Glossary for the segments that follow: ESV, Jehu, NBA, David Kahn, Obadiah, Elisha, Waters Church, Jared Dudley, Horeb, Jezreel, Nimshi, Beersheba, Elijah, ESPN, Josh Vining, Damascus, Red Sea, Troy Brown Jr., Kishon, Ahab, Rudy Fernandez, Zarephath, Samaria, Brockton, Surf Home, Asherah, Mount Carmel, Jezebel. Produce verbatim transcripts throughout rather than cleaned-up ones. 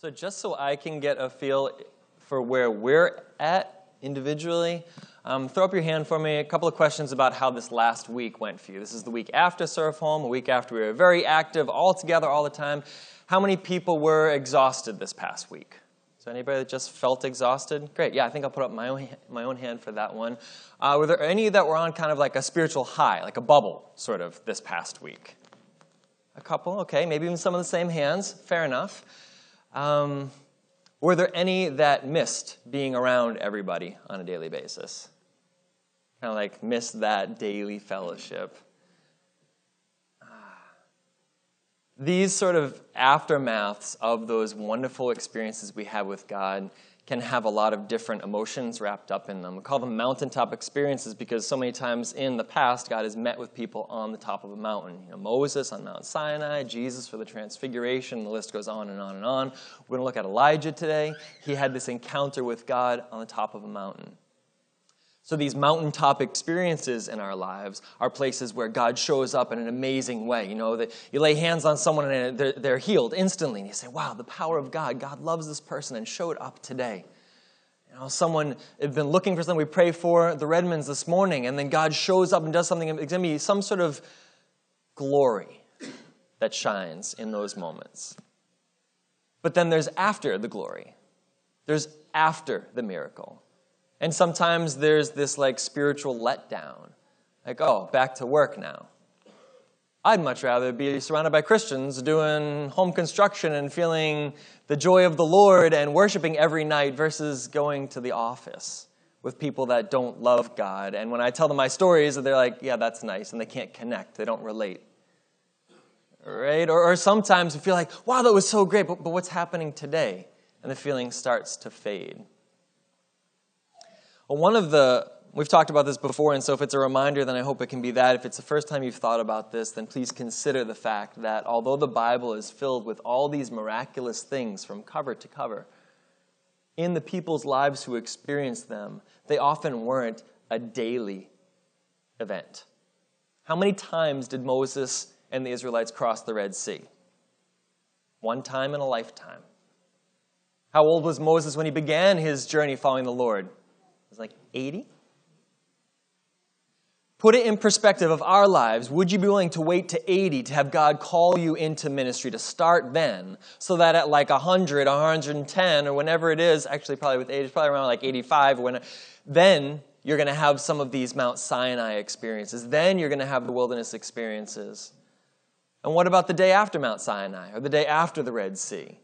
So just so I can get a feel for where we're at individually, um, throw up your hand for me. A couple of questions about how this last week went for you. This is the week after Surf Home, a week after we were very active, all together, all the time. How many people were exhausted this past week? Is there anybody that just felt exhausted? Great, yeah, I think I'll put up my own, my own hand for that one. Uh, were there any that were on kind of like a spiritual high, like a bubble, sort of, this past week? A couple, okay, maybe even some of the same hands, fair enough. Um, were there any that missed being around everybody on a daily basis? Kind of like missed that daily fellowship. These sort of aftermaths of those wonderful experiences we have with God can have a lot of different emotions wrapped up in them. We call them mountaintop experiences because so many times in the past, God has met with people on the top of a mountain. You know, Moses on Mount Sinai, Jesus for the Transfiguration, the list goes on and on and on. We're going to look at Elijah today. He had this encounter with God on the top of a mountain. So these mountaintop experiences in our lives are places where God shows up in an amazing way. You know, that you lay hands on someone and they're, they're healed instantly. And you say, wow, the power of God. God loves this person and showed up today. You know, someone had been looking for something. We pray for the Redmonds this morning. And then God shows up and does something. It's going to be some sort of glory that shines in those moments. But then there's after the glory. There's after the miracle. And sometimes there's this like spiritual letdown. Like, oh, back to work now. I'd much rather be surrounded by Christians doing home construction and feeling the joy of the Lord and worshiping every night versus going to the office with people that don't love God. And when I tell them my stories, they're like, yeah, that's nice. And they can't connect. They don't relate. Right? Or, or sometimes we feel like, wow, that was so great, but, but what's happening today? And the feeling starts to fade. Well, one of the, we've talked about this before, and so if it's a reminder, then I hope it can be that. If it's the first time you've thought about this, then please consider the fact that although the Bible is filled with all these miraculous things from cover to cover, in the people's lives who experienced them, they often weren't a daily event. How many times did Moses and the Israelites cross the Red Sea? One time in a lifetime. How old was Moses when he began his journey following the Lord? It was like eighty. Put it in perspective of our lives. Would you be willing to wait to eighty to have God call you into ministry, to start then, so that at like one hundred, one hundred ten, or whenever it is, actually probably with age, probably around like eighty-five, when, then you're going to have some of these Mount Sinai experiences. Then you're going to have the wilderness experiences. And what about the day after Mount Sinai or the day after the Red Sea?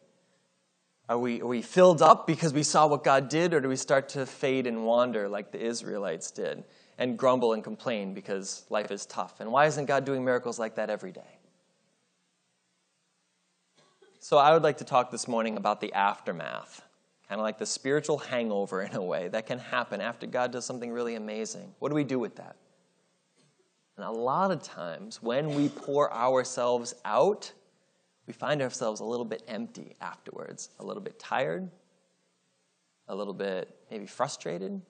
Are we, are we filled up because we saw what God did, or do we start to fade and wander like the Israelites did and grumble and complain because life is tough? And why isn't God doing miracles like that every day? So I would like to talk this morning about the aftermath, kind of like the spiritual hangover in a way that can happen after God does something really amazing. What do we do with that? And a lot of times when we pour ourselves out, we find ourselves a little bit empty afterwards, a little bit tired, a little bit maybe frustrated.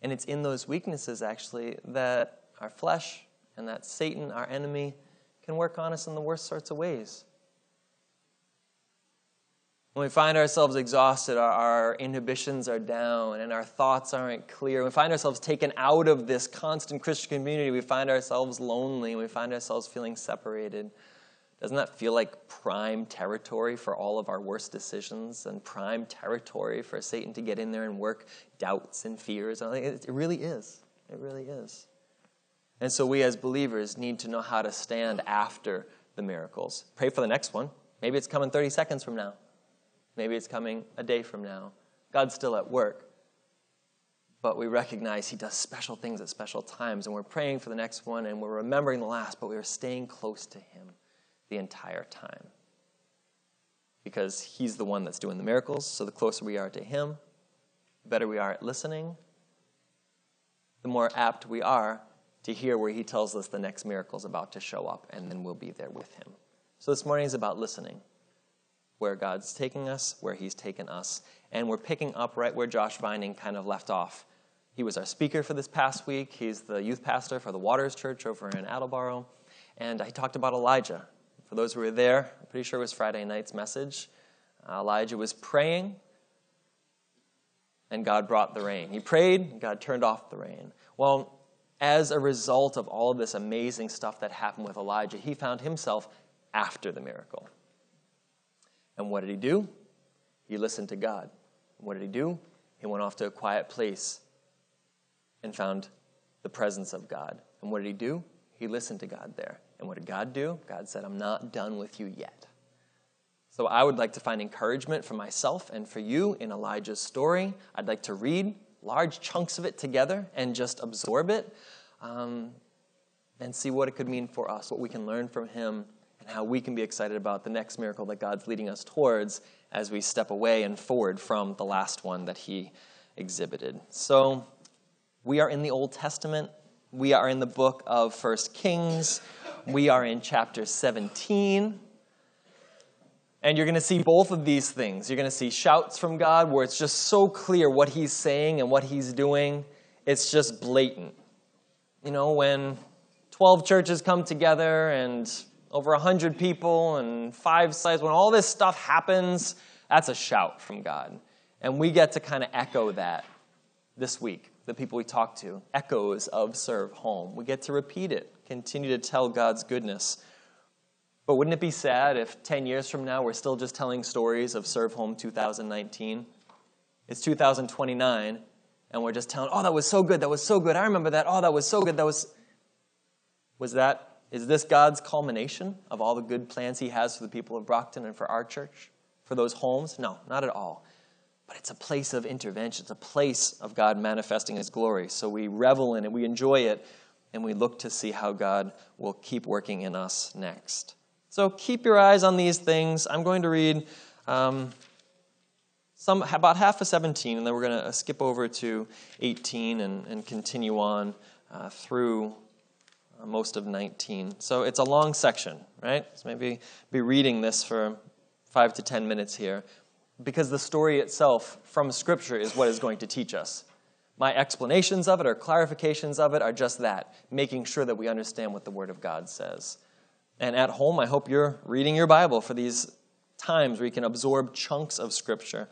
And it's in those weaknesses, actually, that our flesh and that Satan, our enemy, can work on us in the worst sorts of ways. When we find ourselves exhausted, our, our inhibitions are down and our thoughts aren't clear. When we find ourselves taken out of this constant Christian community, we find ourselves lonely and we find ourselves feeling separated. Doesn't that feel like prime territory for all of our worst decisions and prime territory for Satan to get in there and work doubts and fears? It really is. It really is. And so we as believers need to know how to stand after the miracles. Pray for the next one. Maybe it's coming thirty seconds from now. Maybe it's coming a day from now. God's still at work. But we recognize he does special things at special times. And we're praying for the next one and we're remembering the last, but we're staying close to him the entire time. Because he's the one that's doing the miracles, so the closer we are to him, the better we are at listening, the more apt we are to hear where he tells us the next miracle is about to show up, and then we'll be there with him. So this morning is about listening, where God's taking us, where he's taken us, and we're picking up right where Josh Vining kind of left off. He was our speaker for this past week. He's the youth pastor for the Waters Church over in Attleboro, and I talked about Elijah. For those who were there, I'm pretty sure it was Friday night's message. Elijah was praying, and God brought the rain. He prayed, and God turned off the rain. Well, as a result of all of this amazing stuff that happened with Elijah, he found himself after the miracle. And what did he do? He listened to God. What did he do? He went off to a quiet place and found the presence of God. And what did he do? He listened to God there. And what did God do? God said, I'm not done with you yet. So I would like to find encouragement for myself and for you in Elijah's story. I'd like to read large chunks of it together and just absorb it um, and see what it could mean for us, what we can learn from him, and how we can be excited about the next miracle that God's leading us towards as we step away and forward from the last one that he exhibited. So we are in the Old Testament. We are in the book of First Kings. We are in chapter seventeen. And you're going to see both of these things. You're going to see shouts from God where it's just so clear what he's saying and what he's doing. It's just blatant. You know, when twelve churches come together and over one hundred people and five sites, when all this stuff happens, that's a shout from God. And we get to kind of echo that this week, the people we talk to, echoes of Serve Home. We get to repeat it, continue to tell God's goodness. But wouldn't it be sad if ten years from now we're still just telling stories of Serve Home two thousand nineteen? It's two thousand twenty-nine, and we're just telling, oh, that was so good, that was so good, I remember that, oh, that was so good, that was... Was that, is this God's culmination of all the good plans he has for the people of Brockton and for our church, for those homes? No, not at all. But it's a place of intervention. It's a place of God manifesting his glory. So we revel in it, we enjoy it, and we look to see how God will keep working in us next. So keep your eyes on these things. I'm going to read um, some about half of seventeen, and then we're going to skip over to eighteen and, and continue on uh, through uh, most of nineteen. So it's a long section, right? So maybe be reading this for five to ten minutes here, because the story itself from Scripture is what is going to teach us. My explanations of it or clarifications of it are just that, making sure that we understand what the Word of God says. And at home, I hope you're reading your Bible for these times where you can absorb chunks of Scripture.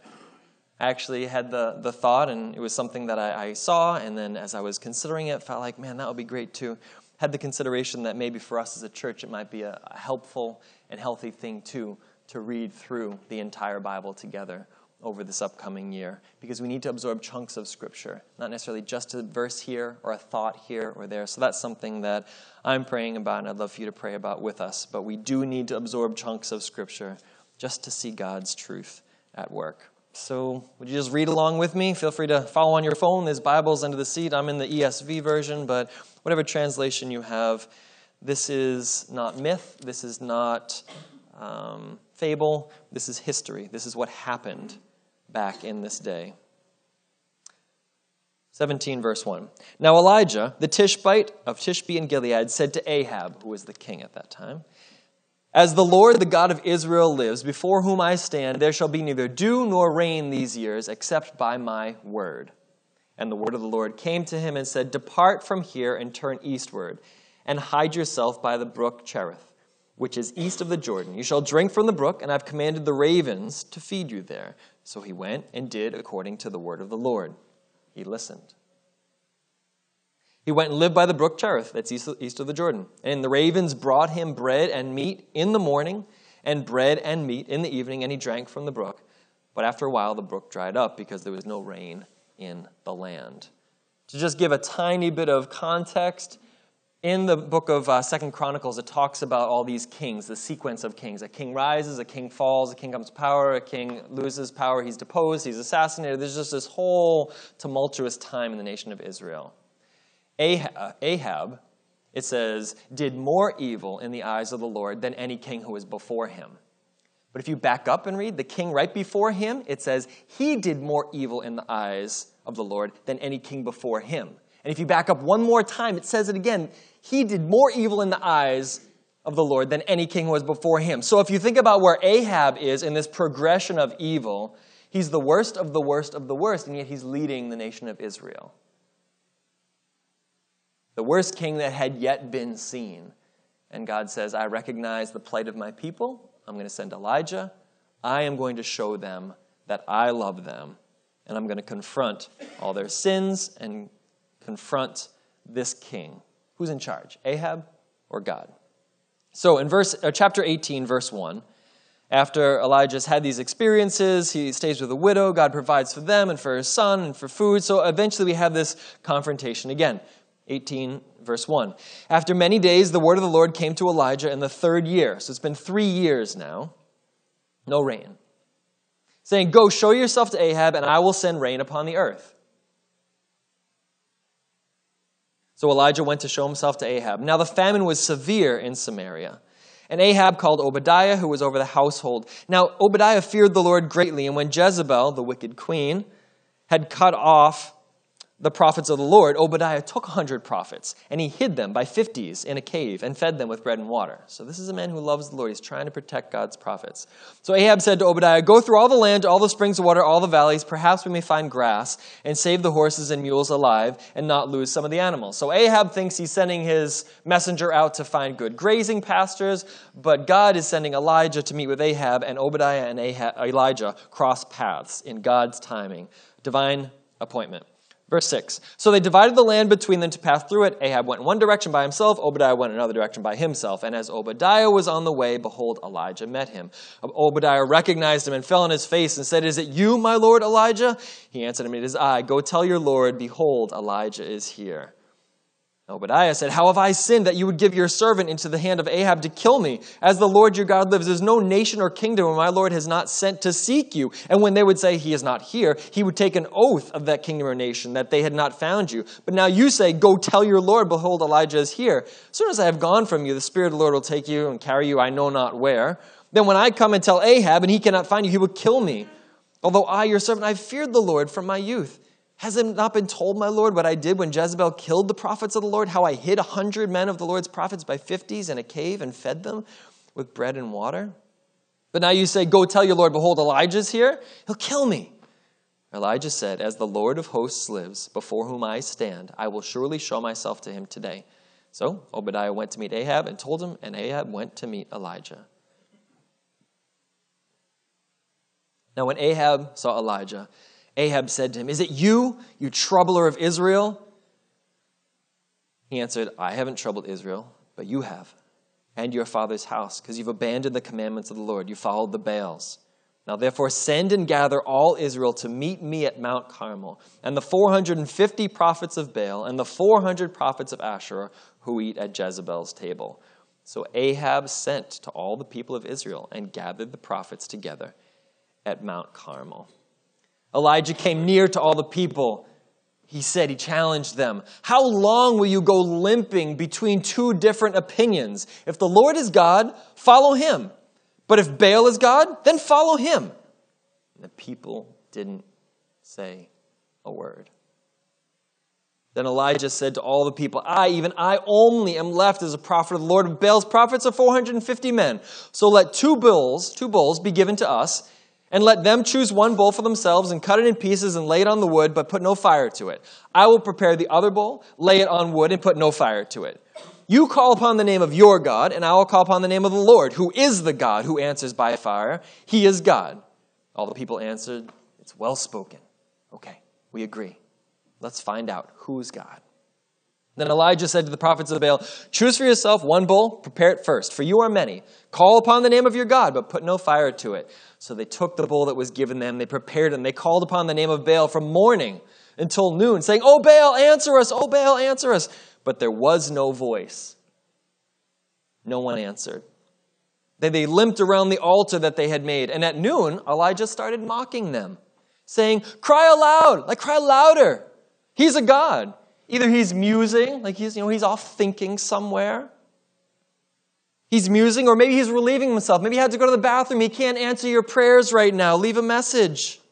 I actually had the, the thought, and it was something that I, I saw, and then as I was considering it, felt like, man, that would be great too. Had the consideration that maybe for us as a church, it might be a, a helpful and healthy thing too to read through the entire Bible together over this upcoming year, because we need to absorb chunks of Scripture, not necessarily just a verse here or a thought here or there. So that's something that I'm praying about, and I'd love for you to pray about with us. But we do need to absorb chunks of Scripture just to see God's truth at work. So would you just read along with me? Feel free to follow on your phone. There's Bibles under the seat. I'm in the E S V version, but whatever translation you have, this is not myth. This is not um, fable. This is history. This is what happened back in this day. seventeen, verse one. Now Elijah, the Tishbite of Tishbe in Gilead, said to Ahab, who was the king at that time, as the Lord, the God of Israel, lives, before whom I stand, there shall be neither dew nor rain these years, except by my word. And the word of the Lord came to him and said, depart from here and turn eastward, and hide yourself by the brook Cherith, which is east of the Jordan. You shall drink from the brook, and I've commanded the ravens to feed you there. So he went and did according to the word of the Lord. He listened. He went and lived by the brook Cherith, that's east of the Jordan. And the ravens brought him bread and meat in the morning, and bread and meat in the evening, and he drank from the brook. But after a while, the brook dried up because there was no rain in the land. To just give a tiny bit of context, in the book of uh, Second Chronicles, it talks about all these kings, the sequence of kings. A king rises, a king falls, a king comes to power, a king loses power, he's deposed, he's assassinated. There's just this whole tumultuous time in the nation of Israel. Ahab, Ahab, it says, did more evil in the eyes of the Lord than any king who was before him. But if you back up and read the king right before him, it says he did more evil in the eyes of the Lord than any king before him. And if you back up one more time, it says it again. He did more evil in the eyes of the Lord than any king was before him. So if you think about where Ahab is in this progression of evil, he's the worst of the worst of the worst, and yet he's leading the nation of Israel. The worst king that had yet been seen. And God says, I recognize the plight of my people. I'm going to send Elijah. I am going to show them that I love them, and I'm going to confront all their sins and confront this king. Who's in charge, Ahab or God? So in verse, or chapter eighteen, verse one, after Elijah's had these experiences, he stays with a widow, God provides for them and for his son and for food, so eventually we have this confrontation again. eighteen, verse one. After many days, the word of the Lord came to Elijah in the third year. So it's been three years now. No rain. Saying, go show yourself to Ahab, and I will send rain upon the earth. So Elijah went to show himself to Ahab. Now the famine was severe in Samaria. And Ahab called Obadiah, who was over the household. Now Obadiah feared the Lord greatly, and when Jezebel, the wicked queen, had cut off the prophets of the Lord, Obadiah took a hundred prophets, and he hid them by fifties in a cave and fed them with bread and water. So this is a man who loves the Lord. He's trying to protect God's prophets. So Ahab said to Obadiah, go through all the land, all the springs of water, all the valleys. Perhaps we may find grass and save the horses and mules alive and not lose some of the animals. So Ahab thinks he's sending his messenger out to find good grazing pastures, but God is sending Elijah to meet with Ahab, and Obadiah and Ahab, Elijah cross paths in God's timing. Divine appointment. Verse six, so they divided the land between them to pass through it. Ahab went in one direction by himself, Obadiah went another direction by himself. And as Obadiah was on the way, behold, Elijah met him. Obadiah recognized him and fell on his face and said, is it you, my lord Elijah? He answered him, it is I. Go tell your lord, behold, Elijah is here. Obadiah said, how have I sinned that you would give your servant into the hand of Ahab to kill me? As the Lord your God lives, there's no nation or kingdom where my Lord has not sent to seek you. And when they would say, he is not here, he would take an oath of that kingdom or nation that they had not found you. But now you say, go tell your Lord, behold, Elijah is here. As soon as I have gone from you, the Spirit of the Lord will take you and carry you I know not where. Then when I come and tell Ahab and he cannot find you, he will kill me. Although I, your servant, I feared the Lord from my youth. Has it not been told, my Lord, what I did when Jezebel killed the prophets of the Lord, how I hid a hundred men of the Lord's prophets by fifties in a cave and fed them with bread and water? But now you say, go tell your Lord, behold, Elijah's here. He'll kill me. Elijah said, as the Lord of hosts lives, before whom I stand, I will surely show myself to him today. So Obadiah went to meet Ahab and told him, and Ahab went to meet Elijah. Now when Ahab saw Elijah, Ahab said to him, is it you, you troubler of Israel? He answered, I haven't troubled Israel, but you have, and your father's house, because you've abandoned the commandments of the Lord. You followed the Baals. Now therefore send and gather all Israel to meet me at Mount Carmel, and the four hundred fifty prophets of Baal, and the four hundred prophets of Asherah, who eat at Jezebel's table. So Ahab sent to all the people of Israel, and gathered the prophets together at Mount Carmel. Elijah came near to all the people. He said, he challenged them, how long will you go limping between two different opinions? If the Lord is God, follow him. But if Baal is God, then follow him. And the people didn't say a word. Then Elijah said to all the people, I, even I only am left as a prophet of the Lord. Baal's prophets are four hundred fifty men. So let two bulls, two bulls be given to us, and let them choose one bull for themselves and cut it in pieces and lay it on the wood, but put no fire to it. I will prepare the other bull, lay it on wood, and put no fire to it. You call upon the name of your God, and I will call upon the name of the Lord, who is the God who answers by fire. He is God. All the people answered, it's well spoken. Okay, we agree. Let's find out who's God. Then Elijah said to the prophets of Baal, choose for yourself one bull, prepare it first, for you are many. Call upon the name of your God, but put no fire to it. So they took the bull that was given them, they prepared it, and they called upon the name of Baal from morning until noon, saying, O Baal, answer us! O Baal, answer us! But there was no voice. No one answered. Then they limped around the altar that they had made, and at noon, Elijah started mocking them, saying, cry aloud, like cry louder. He's a god. Either he's musing, like he's, you know, he's off thinking somewhere. He's musing, or maybe he's relieving himself. Maybe he had to go to the bathroom. He can't answer your prayers right now. Leave a message.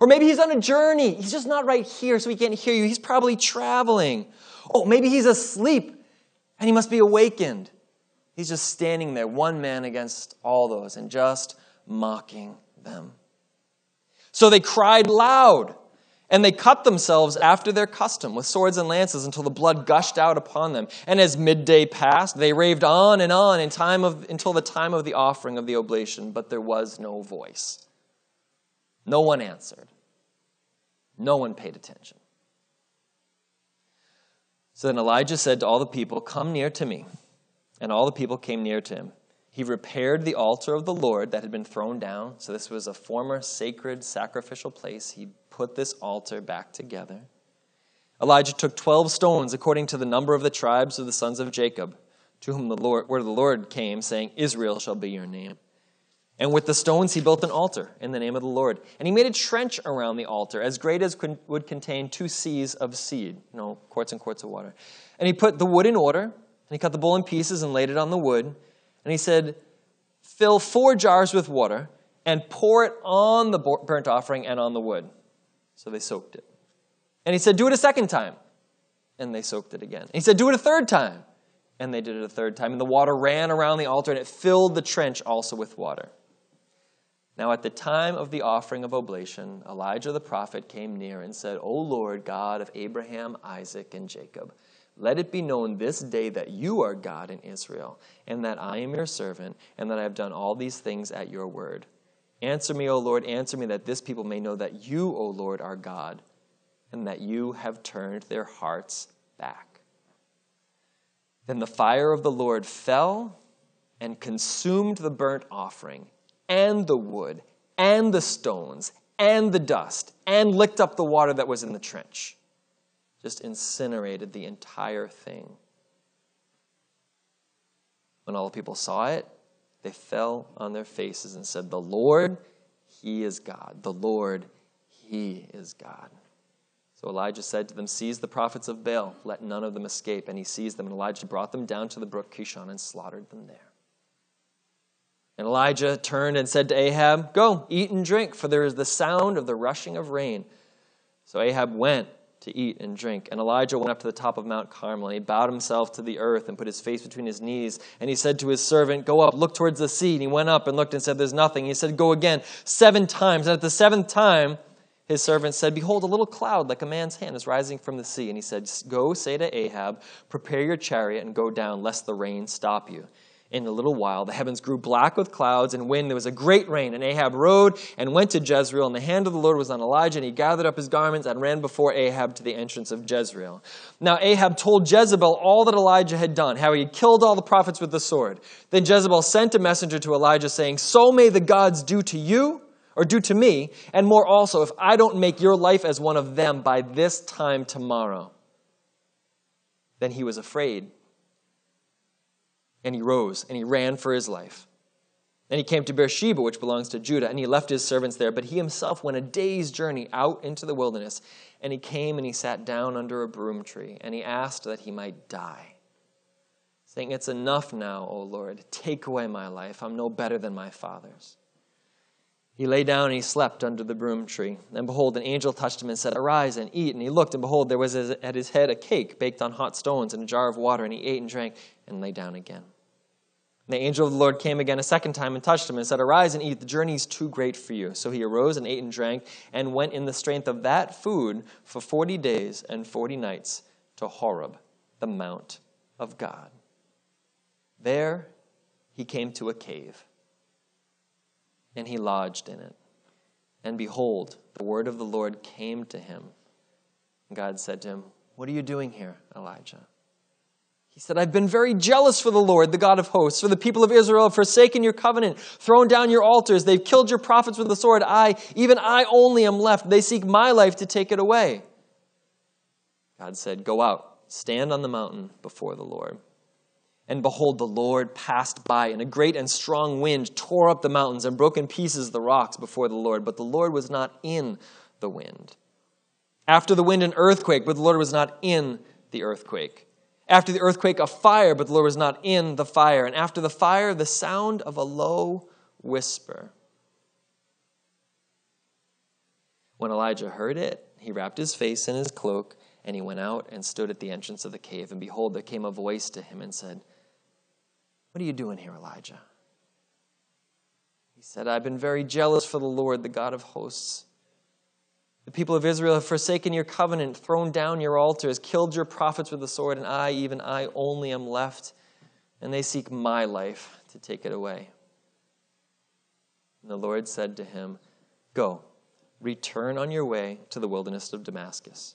Or maybe he's on a journey. He's just not right here, so he can't hear you. He's probably traveling. Oh, maybe he's asleep, and he must be awakened. He's just standing there, one man against all those, and just mocking them. So they cried loud. And they cut themselves after their custom with swords and lances until the blood gushed out upon them. And as midday passed, they raved on and on in time of, until the time of the offering of the oblation, but there was no voice. No one answered. No one paid attention. So then Elijah said to all the people, "Come near to me." And all the people came near to him. He repaired the altar of the Lord that had been thrown down. So this was a former sacred sacrificial place. He put this altar back together. Elijah took twelve stones according to the number of the tribes of the sons of Jacob, to whom the Lord, where the Lord came, saying, "Israel shall be your name." And with the stones he built an altar in the name of the Lord. And he made a trench around the altar, as great as would contain two seas of seed, you know, quarts and quarts of water. And he put the wood in order, and he cut the bull in pieces and laid it on the wood. And he said, "Fill four jars with water and pour it on the burnt offering and on the wood." So they soaked it. And he said, "Do it a second time." And they soaked it again. And he said, "Do it a third time." And they did it a third time. And the water ran around the altar, and it filled the trench also with water. Now at the time of the offering of oblation, Elijah the prophet came near and said, "O Lord God of Abraham, Isaac, and Jacob, let it be known this day that you are God in Israel, and that I am your servant, and that I have done all these things at your word. Answer me, O Lord, answer me, that this people may know that you, O Lord, are God, and that you have turned their hearts back." Then the fire of the Lord fell and consumed the burnt offering, and the wood, and the stones, and the dust, and licked up the water that was in the trench. Just incinerated the entire thing. When all the people saw it, they fell on their faces and said, "The Lord, he is God. The Lord, he is God." So Elijah said to them, "Seize the prophets of Baal. Let none of them escape." And he seized them, and Elijah brought them down to the brook Kishon and slaughtered them there. And Elijah turned and said to Ahab, "Go, eat and drink, for there is the sound of the rushing of rain." So Ahab went to eat and drink. And Elijah went up to the top of Mount Carmel, and he bowed himself to the earth and put his face between his knees. And he said to his servant, "Go up, look towards the sea." And he went up and looked and said, "There's nothing." He said, "Go again," seven times. And at the seventh time, his servant said, "Behold, a little cloud like a man's hand is rising from the sea." And he said, "Go, say to Ahab, prepare your chariot and go down, lest the rain stop you." In a little while, the heavens grew black with clouds and wind. There was a great rain, and Ahab rode and went to Jezreel, and the hand of the Lord was on Elijah, and he gathered up his garments and ran before Ahab to the entrance of Jezreel. Now Ahab told Jezebel all that Elijah had done, how he had killed all the prophets with the sword. Then Jezebel sent a messenger to Elijah, saying, "So may the gods do to you, or do to me, and more also, if I don't make your life as one of them by this time tomorrow." Then he was afraid. And he rose, and he ran for his life. And he came to Beersheba, which belongs to Judah, and he left his servants there. But he himself went a day's journey out into the wilderness. And he came and he sat down under a broom tree, and he asked that he might die, saying, "It's enough now, O Lord. Take away my life. I'm no better than my fathers." He lay down and he slept under the broom tree. And behold, an angel touched him and said, "Arise and eat." And he looked, and behold, there was at his head a cake baked on hot stones and a jar of water. And he ate and drank and lay down again. And the angel of the Lord came again a second time and touched him and said, "Arise and eat. The journey is too great for you." So he arose and ate and drank and went in the strength of that food for forty days and forty nights to Horeb, the mount of God. There he came to a cave. And he lodged in it. And behold, the word of the Lord came to him. And God said to him, "What are you doing here, Elijah?" He said, "I've been very jealous for the Lord, the God of hosts. For the people of Israel have forsaken your covenant, thrown down your altars. They've killed your prophets with the sword. I, even I only am left. They seek my life to take it away." God said, "Go out, stand on the mountain before the Lord." And behold, the Lord passed by, and a great and strong wind tore up the mountains and broke in pieces the rocks before the Lord. But the Lord was not in the wind. After the wind, an earthquake, but the Lord was not in the earthquake. After the earthquake, a fire, but the Lord was not in the fire. And after the fire, the sound of a low whisper. When Elijah heard it, he wrapped his face in his cloak, and he went out and stood at the entrance of the cave. And behold, there came a voice to him and said, "What are you doing here, Elijah?" He said, "I've been very jealous for the Lord, the God of hosts. The people of Israel have forsaken your covenant, thrown down your altars, killed your prophets with the sword, and I, even I only, am left, and they seek my life to take it away. And the Lord said to him, Go, return on your way to the wilderness of Damascus.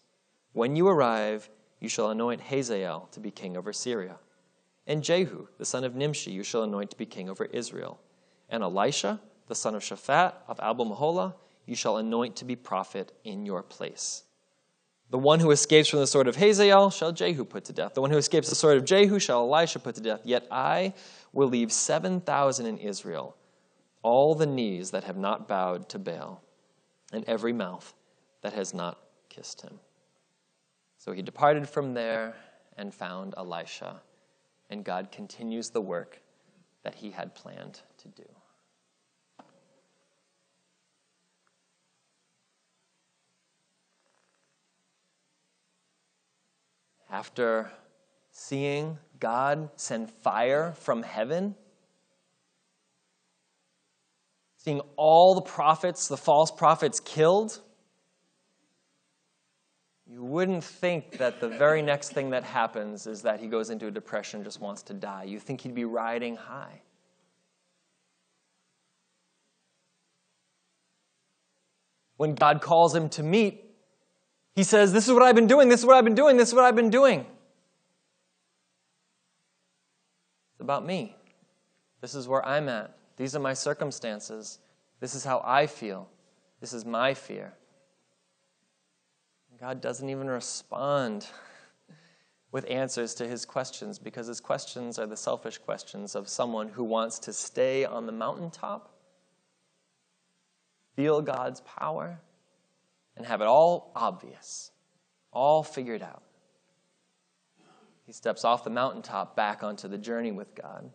When you arrive, you shall anoint Hazael to be king over Syria, and Jehu, the son of Nimshi, you shall anoint to be king over Israel, and Elisha, the son of Shaphat of Abel-Meholah, you shall anoint to be prophet in your place. The one who escapes from the sword of Hazael shall Jehu put to death. The one who escapes the sword of Jehu shall Elisha put to death. Yet I will leave seven thousand in Israel, all the knees that have not bowed to Baal, and every mouth that has not kissed him. So he departed from there and found Elisha, and God continues the work that he had planned to do. After seeing God send fire from heaven, seeing all the prophets, the false prophets, killed, you wouldn't think that the very next thing that happens is that he goes into a depression and just wants to die. You think he'd be riding high. When God calls him to meet, he says, this is what I've been doing, this is what I've been doing, this is what I've been doing. It's about me. This is where I'm at. These are my circumstances. This is how I feel. This is my fear. God doesn't even respond with answers to his questions, because his questions are the selfish questions of someone who wants to stay on the mountaintop, feel God's power, and have it all obvious, all figured out. He steps off the mountaintop back onto the journey with God.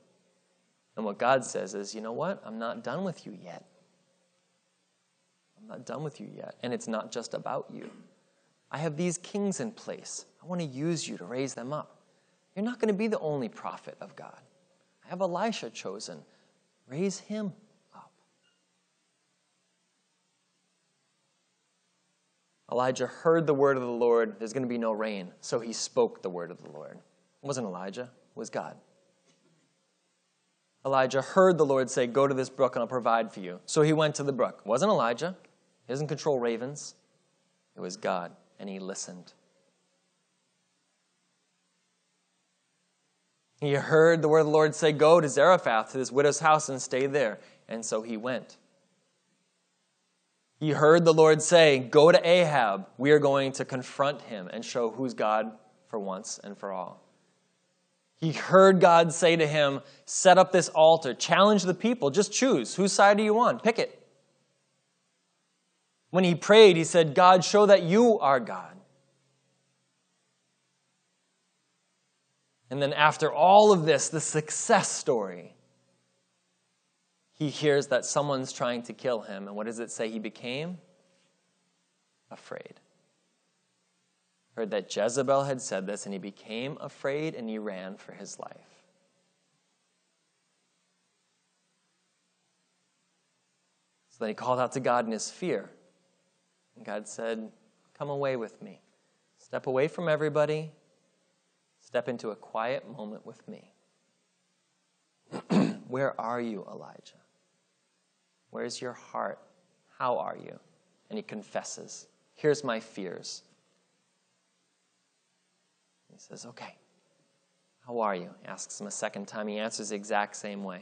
And what God says is, you know what? I'm not done with you yet. I'm not done with you yet. And it's not just about you. I have these kings in place. I want to use you to raise them up. You're not going to be the only prophet of God. I have Elisha chosen. Raise him. Elijah heard the word of the Lord, there's going to be no rain, so he spoke the word of the Lord. It wasn't Elijah, it was God. Elijah heard the Lord say, go to this brook and I'll provide for you. So he went to the brook. It wasn't Elijah, he doesn't control ravens, it was God, and he listened. He heard the word of the Lord say, go to Zarephath, to this widow's house, and stay there. And so he went. He heard the Lord say, go to Ahab. We are going to confront him and show who's God for once and for all. He heard God say to him, set up this altar. Challenge the people. Just choose. Whose side are you on? Pick it. When he prayed, he said, God, show that you are God. And then after all of this, the success story, he hears that someone's trying to kill him. And what does it say he became? Afraid. Heard that Jezebel had said this, and he became afraid, and he ran for his life. So then he called out to God in his fear. And God said, come away with me. Step away from everybody. Step into a quiet moment with me. Where are you, Elijah? Where's your heart? How are you? And he confesses, here's my fears. He says, okay, how are you? Asks him a second time. He answers the exact same way.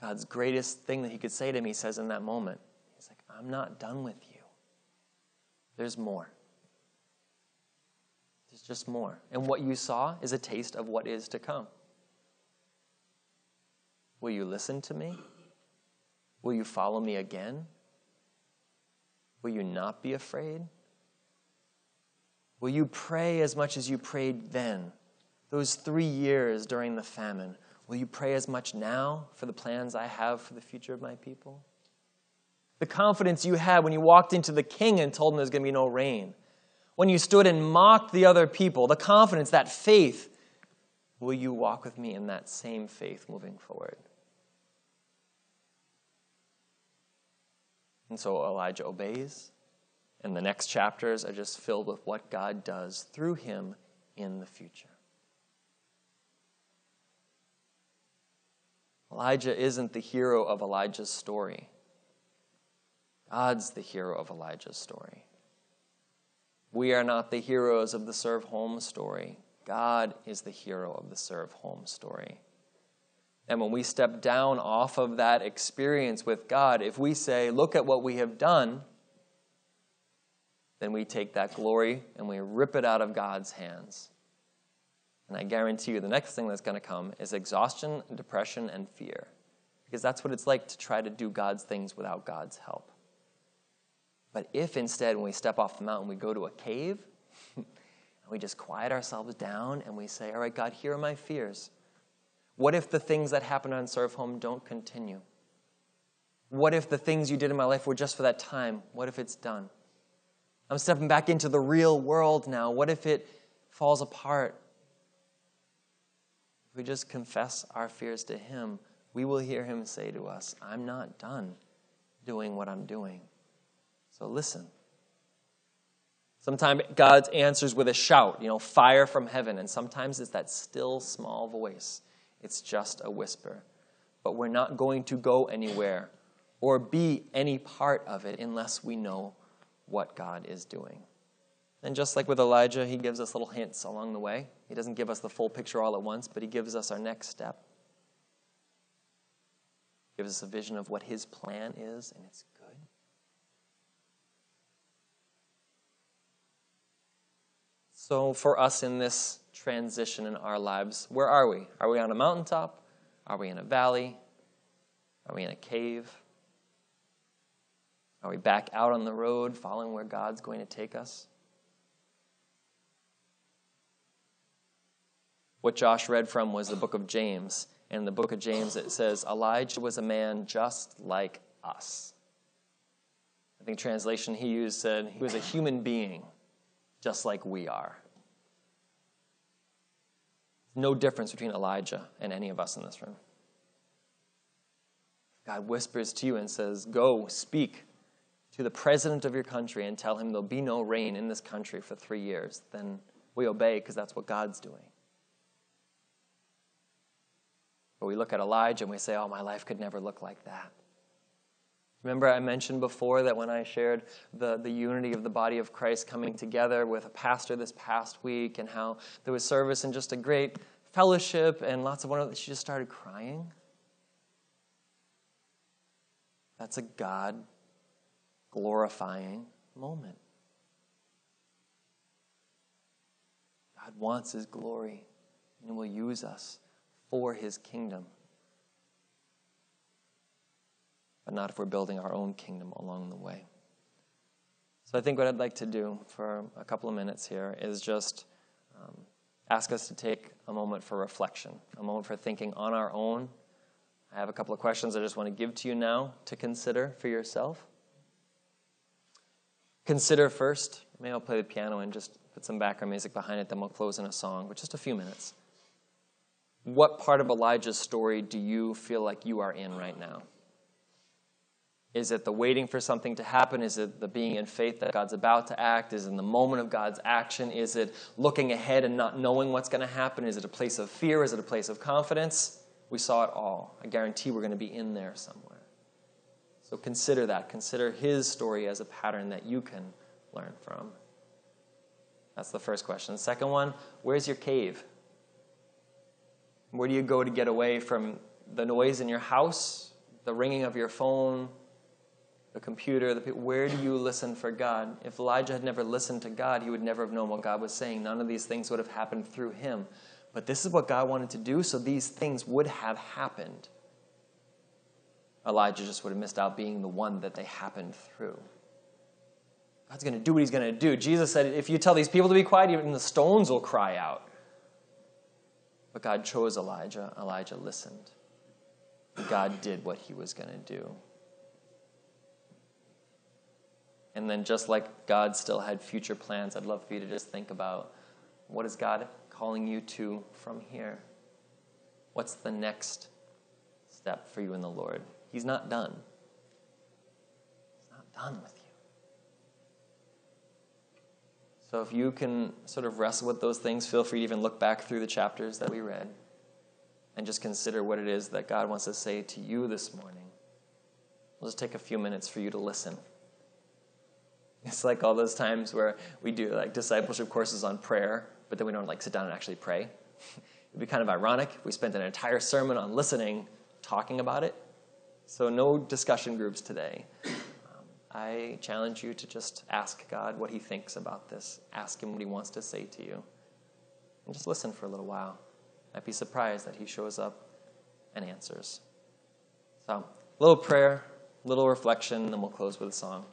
God's greatest thing that he could say to him, he says in that moment, he's like, I'm not done with you. There's more. There's just more. And what you saw is a taste of what is to come. Will you listen to me? Will you follow me again? Will you not be afraid? Will you pray as much as you prayed then, those three years during the famine? Will you pray as much now for the plans I have for the future of my people? The confidence you had when you walked into the king and told him there's going to be no rain, when you stood and mocked the other people, the confidence, that faith, will you walk with me in that same faith moving forward? And so Elijah obeys, and the next chapters are just filled with what God does through him in the future. Elijah isn't the hero of Elijah's story. God's the hero of Elijah's story. We are not the heroes of the Surf Home story. God is the hero of the Surf Home story. And when we step down off of that experience with God, if we say, look at what we have done, then we take that glory and we rip it out of God's hands. And I guarantee you the next thing that's going to come is exhaustion, depression, and fear. Because that's what it's like to try to do God's things without God's help. But if instead when we step off the mountain, we go to a cave, and we just quiet ourselves down and we say, all right, God, here are my fears. What if the things that happened on Surf Home don't continue? What if the things you did in my life were just for that time? What if it's done? I'm stepping back into the real world now. What if it falls apart? If we just confess our fears to him, we will hear him say to us, I'm not done doing what I'm doing. So listen. Sometimes God answers with a shout, you know, fire from heaven. And sometimes it's that still small voice. It's just a whisper. But we're not going to go anywhere or be any part of it unless we know what God is doing. And just like with Elijah, he gives us little hints along the way. He doesn't give us the full picture all at once, but he gives us our next step. He gives us a vision of what his plan is, and it's good. So for us in this transition in our lives, where are we? Are we on a mountaintop? Are we in a valley? Are we in a cave? Are we back out on the road, following where God's going to take us? What Josh read from was the book of James. And in the book of James, it says, Elijah was a man just like us. I think translation he used said, he was a human being, just like we are. No difference between Elijah and any of us in this room. God whispers to you and says, go speak to the president of your country and tell him there'll be no rain in this country for three years. Then we obey because that's what God's doing. But we look at Elijah and we say, oh, my life could never look like that. Remember I mentioned before that when I shared the, the unity of the body of Christ coming together with a pastor this past week and how there was service and just a great fellowship and lots of one another, she just started crying. That's a God-glorifying moment. God wants his glory and will use us for his kingdom. But not if we're building our own kingdom along the way. So I think what I'd like to do for a couple of minutes here is just um, ask us to take a moment for reflection, a moment for thinking on our own. I have a couple of questions I just want to give to you now to consider for yourself. Consider first. Maybe I'll play the piano and just put some background music behind it, then we'll close in a song with just a few minutes. What part of Elijah's story do you feel like you are in right now? Is it the waiting for something to happen? Is it the being in faith that God's about to act? Is it in the moment of God's action? Is it looking ahead and not knowing what's going to happen? Is it a place of fear? Is it a place of confidence? We saw it all. I guarantee we're going to be in there somewhere. So consider that. Consider his story as a pattern that you can learn from. That's the first question. The second one, where's your cave? Where do you go to get away from the noise in your house, the ringing of your phone, the computer? The pe- where do you listen for God? If Elijah had never listened to God, he would never have known what God was saying. None of these things would have happened through him. But this is what God wanted to do, so these things would have happened. Elijah just would have missed out being the one that they happened through. God's going to do what he's going to do. Jesus said, if you tell these people to be quiet, even the stones will cry out. But God chose Elijah. Elijah listened. God did what he was going to do. And then just like God still had future plans, I'd love for you to just think about, what is God calling you to from here? What's the next step for you in the Lord? He's not done. He's not done with you. So if you can sort of wrestle with those things, feel free to even look back through the chapters that we read and just consider what it is that God wants to say to you this morning. We'll just take a few minutes for you to listen. It's like all those times where we do like discipleship courses on prayer, but then we don't like sit down and actually pray. It'd be kind of ironic if we spent an entire sermon on listening, talking about it. So no discussion groups today. I challenge you to just ask God what he thinks about this. Ask him what he wants to say to you. And just listen for a little while. I'd be surprised that he shows up and answers. So, a little prayer, a little reflection, and then we'll close with a song.